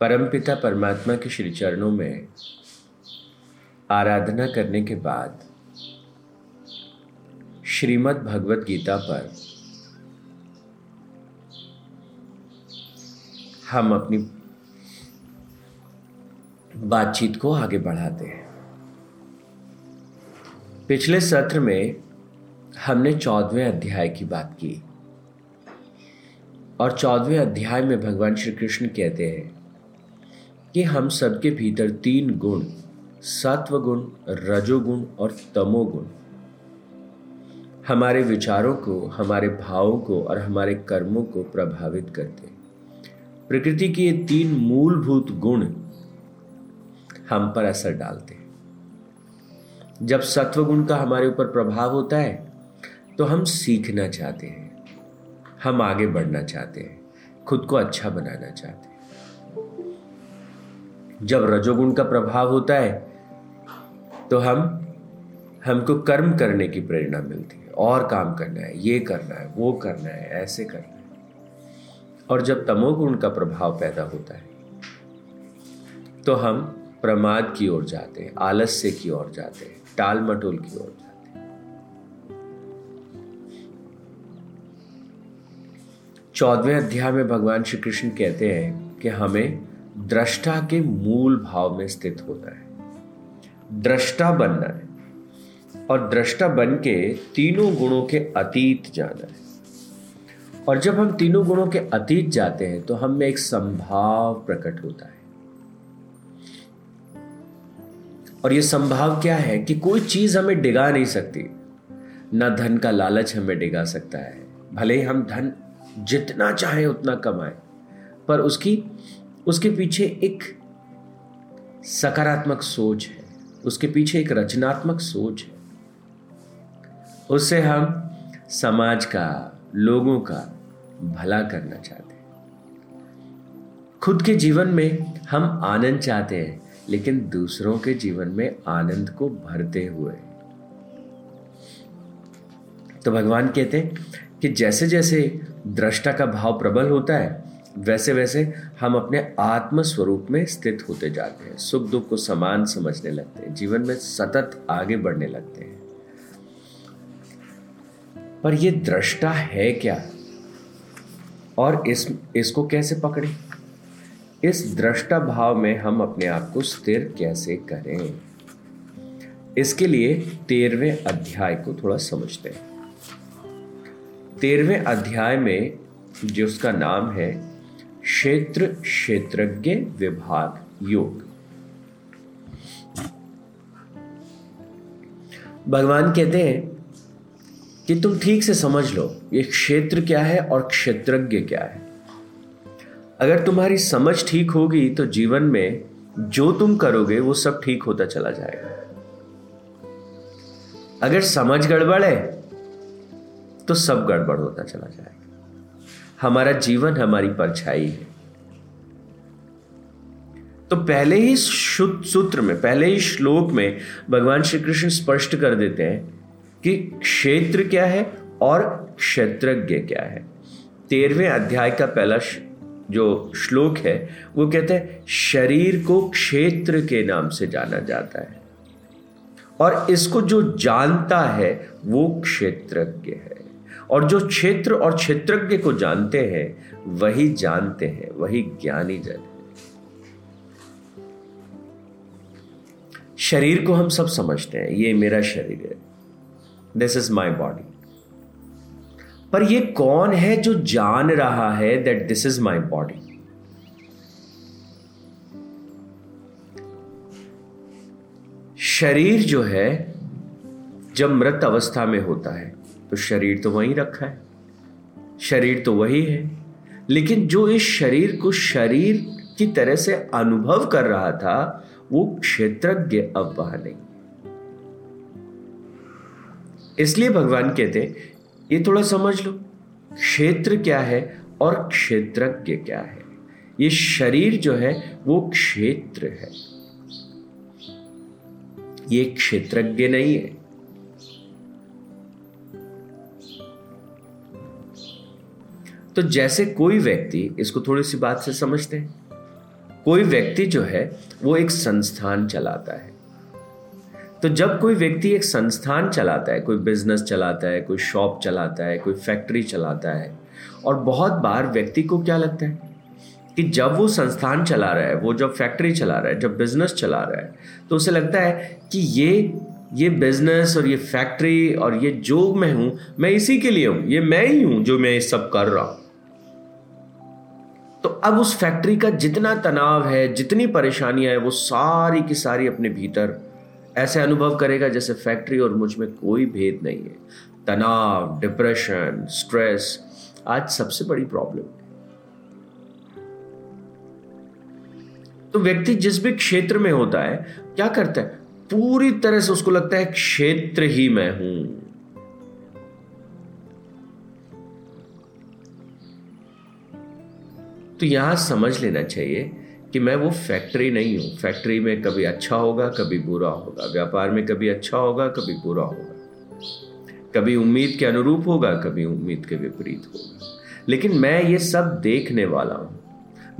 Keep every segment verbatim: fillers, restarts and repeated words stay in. परमपिता परमात्मा के श्री चरणों में आराधना करने के बाद श्रीमद् भगवद् गीता पर हम अपनी बातचीत को आगे बढ़ाते हैं। पिछले सत्र में हमने चौदहवें अध्याय की बात की और चौदहवें अध्याय में भगवान श्री कृष्ण कहते हैं कि हम सबके भीतर तीन गुण, सत्व गुण, रजोगुण और तमोगुण, हमारे विचारों को, हमारे भावों को और हमारे कर्मों को प्रभावित करते हैं। प्रकृति के ये तीन मूलभूत गुण हम पर असर डालते हैं। जब सत्व गुण का हमारे ऊपर प्रभाव होता है तो हम सीखना चाहते हैं, हम आगे बढ़ना चाहते हैं, खुद को अच्छा बनाना चाहते हैं। जब रजोगुण का प्रभाव होता है तो हम हमको कर्म करने की प्रेरणा मिलती है, और काम करना है, ये करना है, वो करना है, ऐसे करना है। और जब तमोगुण का प्रभाव पैदा होता है तो हम प्रमाद की ओर जाते हैं, आलस्य की ओर जाते हैं, टाल मटोल की ओर जाते हैं। चौदहवें अध्याय में भगवान श्री कृष्ण कहते हैं कि हमें दृष्टा के मूल भाव में स्थित होना है, दृष्टा बनना है और दृष्टा बन के तीनों गुणों के अतीत जाना है। और जब हम तीनों गुणों के अतीत जाते हैं तो हम में एक संभाव प्रकट होता है। और ये संभाव क्या है कि कोई चीज हमें डिगा नहीं सकती, ना धन का लालच हमें डिगा सकता है। भले हम धन जितना चाहे उतना कमाएं, पर उसकी उसके पीछे एक सकारात्मक सोच है, उसके पीछे एक रचनात्मक सोच है। उससे हम समाज का, लोगों का भला करना चाहते हैं। खुद के जीवन में हम आनंद चाहते हैं, लेकिन दूसरों के जीवन में आनंद को भरते हुए। तो भगवान कहते हैं कि जैसे जैसे दृष्टा का भाव प्रबल होता है, वैसे वैसे हम अपने आत्म स्वरूप में स्थित होते जाते हैं, सुख दुख को समान समझने लगते हैं, जीवन में सतत आगे बढ़ने लगते हैं। पर ये दृष्टा है क्या और इस इसको कैसे पकड़े? इस दृष्टा भाव में हम अपने आप को स्थिर कैसे करें? इसके लिए तेरहवें अध्याय को थोड़ा समझते हैं। तेरहवें अध्याय में जो उसका नाम है क्षेत्र क्षेत्रज्ञ विभाग योग। भगवान कहते हैं कि तुम ठीक से समझ लो ये क्षेत्र क्या है और क्षेत्रज्ञ क्या है। अगर तुम्हारी समझ ठीक होगी तो जीवन में जो तुम करोगे वो सब ठीक होता चला जाएगा। अगर समझ गड़बड़ है तो सब गड़बड़ होता चला जाएगा। हमारा जीवन हमारी परछाई है। तो पहले ही सूत्र में, पहले ही श्लोक में भगवान श्री कृष्ण स्पष्ट कर देते हैं कि क्षेत्र क्या है और क्षेत्रज्ञ क्या है। तेरहवें अध्याय का पहला जो श्लोक है वो कहते हैं शरीर को क्षेत्र के नाम से जाना जाता है और इसको जो जानता है वो क्षेत्रज्ञ है। और जो क्षेत्र और क्षेत्रज्ञ को जानते हैं वही जानते हैं, वही ज्ञानी जन है। शरीर को हम सब समझते हैं, ये मेरा शरीर है, दिस इज माई बॉडी। पर ये कौन है जो जान रहा है that this is my body? शरीर जो है जब मृत अवस्था में होता है तो शरीर तो वहीं रखा है, शरीर तो वही है, लेकिन जो इस शरीर को शरीर की तरह से अनुभव कर रहा था वो क्षेत्रज्ञ अब वहां नहीं। इसलिए भगवान कहते हैं ये थोड़ा समझ लो क्षेत्र क्या है और क्षेत्रज्ञ क्या है। ये शरीर जो है वो क्षेत्र है, ये क्षेत्रज्ञ नहीं है। तो जैसे कोई व्यक्ति, इसको थोड़ी सी बात से समझते हैं, कोई व्यक्ति जो है वो एक संस्थान चलाता है। तो जब कोई व्यक्ति एक संस्थान चलाता है, कोई बिजनेस चलाता है, कोई शॉप चलाता है, कोई फैक्ट्री चलाता है, और बहुत बार व्यक्ति को क्या लगता है कि जब वो संस्थान चला रहा है, वो जब फैक्ट्री चला रहा है, जब बिजनेस चला रहा है, तो उसे लगता है कि ये ये बिजनेस और ये फैक्ट्री और ये जो मैं हूं, मैं इसी के लिए हूं, ये मैं ही हूं जो मैं ये सब कर रहा हूं। तो अब उस फैक्ट्री का जितना तनाव है, जितनी परेशानियां है, वो सारी की सारी अपने भीतर ऐसे अनुभव करेगा जैसे फैक्ट्री और मुझ में कोई भेद नहीं है। तनाव, डिप्रेशन, स्ट्रेस आज सबसे बड़ी प्रॉब्लम है। तो व्यक्ति जिस भी क्षेत्र में होता है क्या करता है, पूरी तरह से उसको लगता है क्षेत्र ही मैं हूं। तो यहां समझ लेना चाहिए कि मैं वो फैक्ट्री नहीं हूं। फैक्ट्री में कभी अच्छा होगा, कभी बुरा होगा, व्यापार में कभी अच्छा होगा, कभी बुरा होगा, कभी उम्मीद के अनुरूप होगा, कभी उम्मीद के विपरीत होगा, लेकिन मैं ये सब देखने वाला हूं।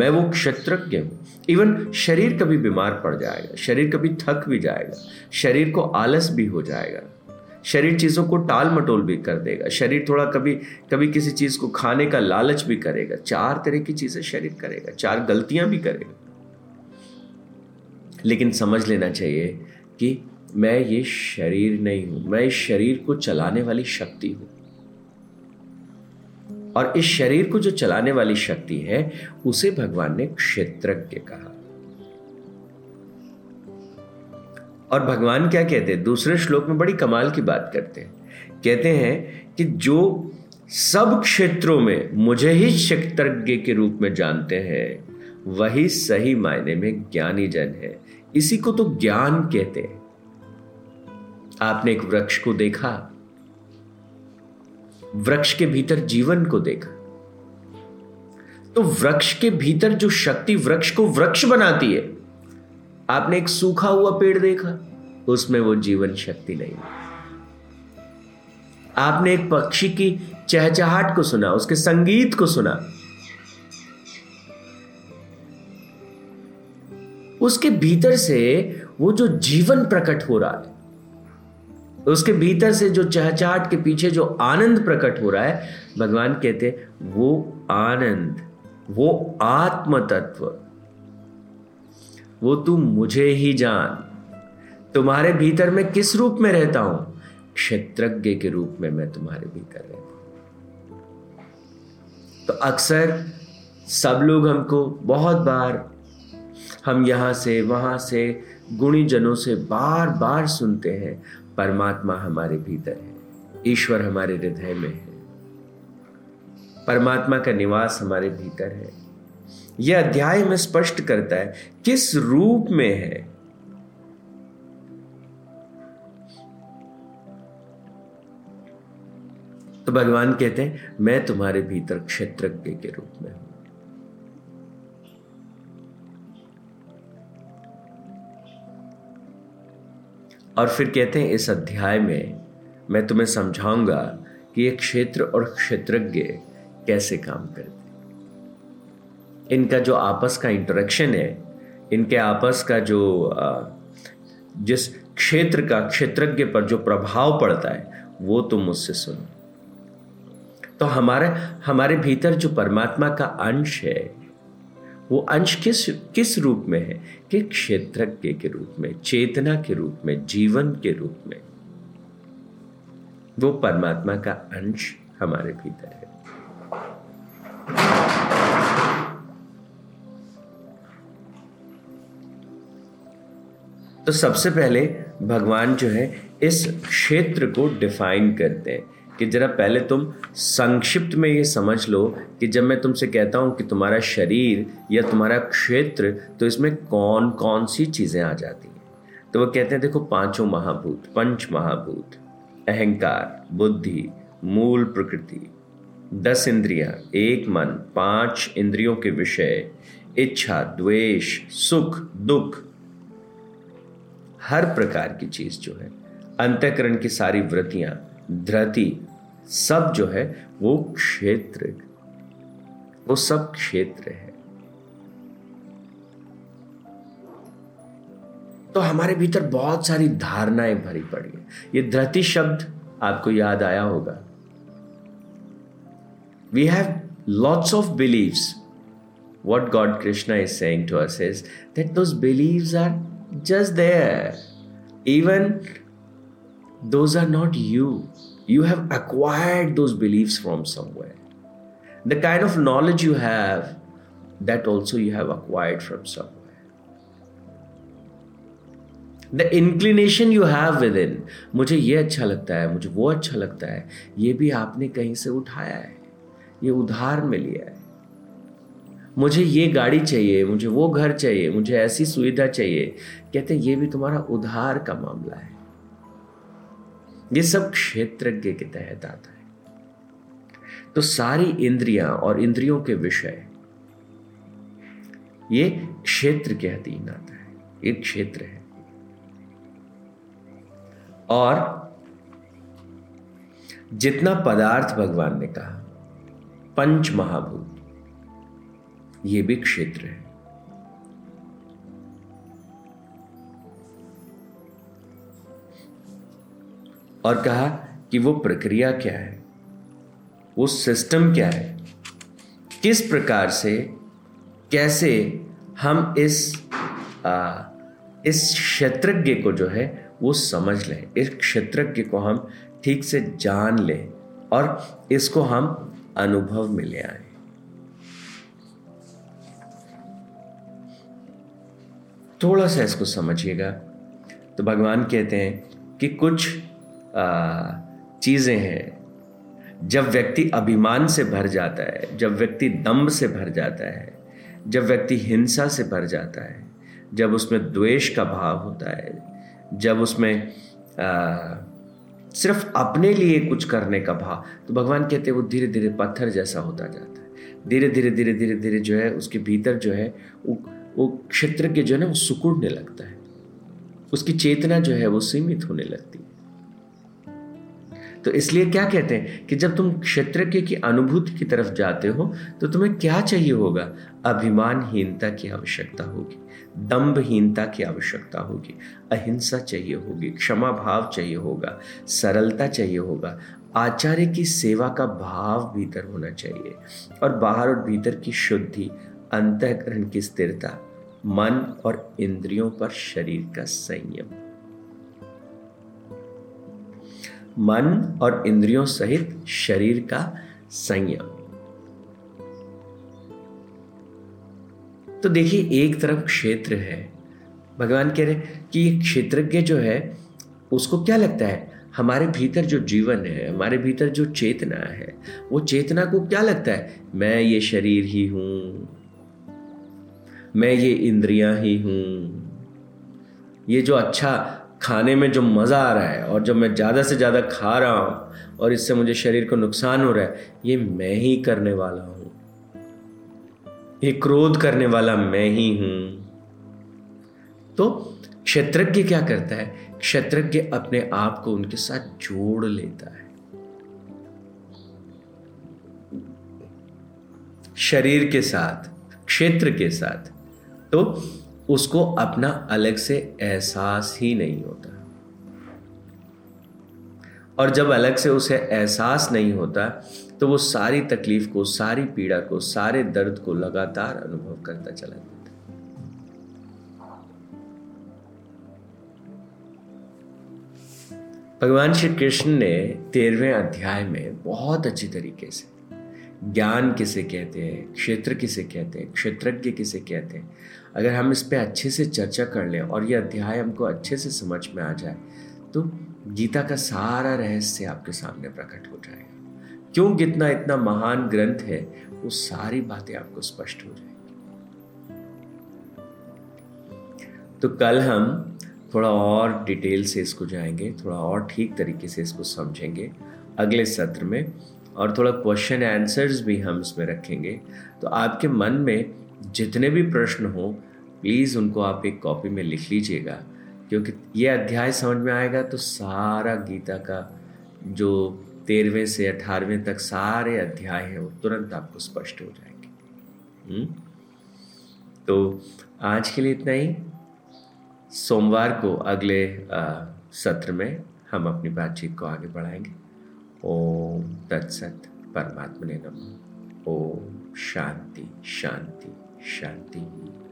मैं वो क्षेत्रज्ञ हूँ। इवन शरीर कभी बीमार पड़ जाएगा, शरीर कभी थक भी जाएगा, शरीर को आलस भी हो जाएगा, शरीर चीज़ों को टाल मटोल भी कर देगा, शरीर थोड़ा कभी कभी किसी चीज़ को खाने का लालच भी करेगा। चार तरह की चीज़ें शरीर करेगा, चार गलतियाँ भी करेगा, लेकिन समझ लेना चाहिए कि मैं ये शरीर नहीं हूँ। मैं इस शरीर को चलाने वाली शक्ति हूँ, और इस शरीर को जो चलाने वाली शक्ति है उसे भगवान ने क्षेत्रज्ञ कहा। और भगवान क्या कहते हैं दूसरे श्लोक में, बड़ी कमाल की बात करते हैं। कहते हैं कि जो सब क्षेत्रों में मुझे ही क्षेत्रज्ञ के रूप में जानते हैं वही सही मायने में ज्ञानी जन है। इसी को तो ज्ञान कहते हैं। आपने एक वृक्ष को देखा, वृक्ष के भीतर जीवन को देखा, तो वृक्ष के भीतर जो शक्ति वृक्ष को वृक्ष बनाती है। आपने एक सूखा हुआ पेड़ देखा, उसमें वो जीवन शक्ति नहीं। आपने एक पक्षी की चहचहाट को सुना, उसके संगीत को सुना, उसके भीतर से वो जो जीवन प्रकट हो रहा है, उसके भीतर से जो चहचहाट के पीछे जो आनंद प्रकट हो रहा है, भगवान कहते हैं वो आनंद, वो आत्म तत्व, वो तू मुझे ही जान। तुम्हारे भीतर मैं किस रूप में रहता हूं? क्षेत्रज्ञ के रूप में मैं तुम्हारे भीतर रहता हूं। तो अक्सर सब लोग हमको बहुत बार, हम यहां से वहां से गुणी जनों से बार बार सुनते हैं परमात्मा हमारे भीतर है, ईश्वर हमारे हृदय में है, परमात्मा का निवास हमारे भीतर है। यह अध्याय में स्पष्ट करता है किस रूप में है। तो भगवान कहते हैं मैं तुम्हारे भीतर क्षेत्रज्ञ के रूप में हूं। और फिर कहते हैं इस अध्याय में मैं तुम्हें समझाऊंगा कि ये क्षेत्र और क्षेत्रज्ञ कैसे काम करते, इनका जो आपस का इंटरेक्शन है, इनके आपस का जो जिस क्षेत्र का क्षेत्रज्ञ पर जो प्रभाव पड़ता है वो तुम मुझसे सुनो। तो हमारे हमारे भीतर जो परमात्मा का अंश है वो अंश किस किस रूप में है कि क्षेत्रज्ञ के रूप में, चेतना के रूप में, जीवन के रूप में। वो परमात्मा का अंश हमारे भीतर है। तो सबसे पहले भगवान जो है इस क्षेत्र को डिफाइन करते हैं कि जरा पहले तुम संक्षिप्त में ये समझ लो कि जब मैं तुमसे कहता हूँ कि तुम्हारा शरीर या तुम्हारा क्षेत्र, तो इसमें कौन कौन सी चीज़ें आ जाती हैं। तो वो कहते हैं देखो पांचों महाभूत, पंच महाभूत, अहंकार, बुद्धि, मूल प्रकृति, दस इंद्रियां, एक मन, पांच इंद्रियों के विषय, इच्छा, द्वेष, सुख, दुख, हर प्रकार की चीज़ जो है, अंतःकरण की सारी वृत्तियाँ, धृति, सब जो है वो क्षेत्र, वो सब क्षेत्र है। तो हमारे भीतर बहुत सारी धारणाएं भरी पड़ी हैं। ये धृति शब्द आपको याद आया होगा। We have lots of believes. What God Krishna is saying to us is that those believes are just there, even those are not you. You have acquired those beliefs from somewhere. The kind of knowledge you have, that also you have acquired from somewhere. The inclination you have within, मुझे ये अच्छा लगता है, मुझे वो अच्छा लगता है, ये भी आपने कहीं से उठाया है, ये उधार में लिया है। मुझे ये गाड़ी चाहिए, मुझे वो घर चाहिए, मुझे ऐसी सुविधा चाहिए, कहते हैं ये भी तुम्हारा उधार का मामला है। ये सब क्षेत्रज्ञ के तहत आता है। तो सारी इंद्रियां और इंद्रियों के विषय ये क्षेत्र के अधीन आता है, एक क्षेत्र है। और जितना पदार्थ भगवान ने कहा पंच महाभूत, ये भी क्षेत्र है। और कहा कि वो प्रक्रिया क्या है, वो सिस्टम क्या है, किस प्रकार से कैसे हम इस आ, इस क्षेत्रज्ञ को जो है वो समझ लें, इस क्षेत्रज्ञ को हम ठीक से जान लें और इसको हम अनुभव में ले आए। थोड़ा सा इसको समझिएगा। तो भगवान कहते हैं कि कुछ चीज़ें हैं, जब व्यक्ति अभिमान से भर जाता है, जब व्यक्ति दंभ से भर जाता है, जब व्यक्ति हिंसा से भर जाता है, जब उसमें द्वेष का भाव होता है, जब उसमें आ, सिर्फ अपने लिए कुछ करने का भाव, तो भगवान कहते हैं वो धीरे धीरे पत्थर जैसा होता जाता है। धीरे धीरे धीरे धीरे धीरे जो है उसके भीतर जो है वो वो क्षेत्र के जो है ना वो सिकुड़ने लगता है, उसकी चेतना जो है वो सीमित होने लगती है। तो इसलिए क्या कहते हैं कि जब तुम क्षेत्रज्ञ की अनुभूति की तरफ जाते हो तो तुम्हें क्या चाहिए होगा, अभिमानहीनता की आवश्यकता होगी, दंभहीनता की आवश्यकता होगी, अहिंसा चाहिए होगी, क्षमा भाव चाहिए होगा, सरलता चाहिए होगा, आचार्य की सेवा का भाव भीतर होना चाहिए, और बाहर और भीतर की शुद्धि, अंतःकरण की स्थिरता, मन और इंद्रियों पर शरीर का संयम। मन और इंद्रियों सहित शरीर का संयम। तो देखिए एक तरफ क्षेत्र है, भगवान कह रहे हैं कि ये क्षेत्रज्ञ जो है उसको क्या लगता है, हमारे भीतर जो जीवन है, हमारे भीतर जो चेतना है, वो चेतना को क्या लगता है, मैं ये शरीर ही हूं, मैं ये इंद्रियां ही हूं, ये जो अच्छा खाने में जो मज़ा आ रहा है और जो मैं ज़्यादा से ज़्यादा खा रहा हूँ और इससे मुझे शरीर को नुकसान हो रहा है, ये मैं ही करने वाला हूँ, ये क्रोध करने वाला मैं ही हूँ। तो क्षेत्रज्ञ क्या करता है, क्षेत्रज्ञ अपने आप को उनके साथ जोड़ लेता है। शरीर के साथ, क्षेत्र के साथ, तो उसको अपना अलग से एहसास ही नहीं होता। और जब अलग से उसे एहसास नहीं होता तो वो सारी तकलीफ को, सारी पीड़ा को, सारे दर्द को लगातार अनुभव करता चला जाता। भगवान श्री कृष्ण ने तेरहवें अध्याय में बहुत अच्छी तरीके से ज्ञान किसे कहते हैं, क्षेत्र किसे कहते हैं, क्षेत्रज्ञ किसे कहते हैं, अगर हम इस पे अच्छे से चर्चा कर लें और ये अध्याय हमको अच्छे से समझ में आ जाए तो गीता का सारा रहस्य आपके सामने प्रकट हो जाएगा। क्यों गीता इतना महान ग्रंथ है, वो सारी बातें आपको स्पष्ट हो जाएगी। तो कल हम थोड़ा और डिटेल से इसको जाएंगे, थोड़ा और ठीक तरीके से इसको समझेंगे अगले सत्र में, और थोड़ा क्वेश्चन आंसर्स भी हम इसमें रखेंगे। तो आपके मन में जितने भी प्रश्न हो प्लीज़ उनको आप एक कॉपी में लिख लीजिएगा, क्योंकि ये अध्याय समझ में आएगा तो सारा गीता का जो तेरहवें से अठारहवें तक सारे अध्याय हैं वो तुरंत आपको स्पष्ट हो जाएंगे। हुँ? तो आज के लिए इतना ही। सोमवार को अगले सत्र में हम अपनी बातचीत को आगे बढ़ाएंगे। ओम तत्सत। परमात्मने नमः। ओम शांति शांति शांति।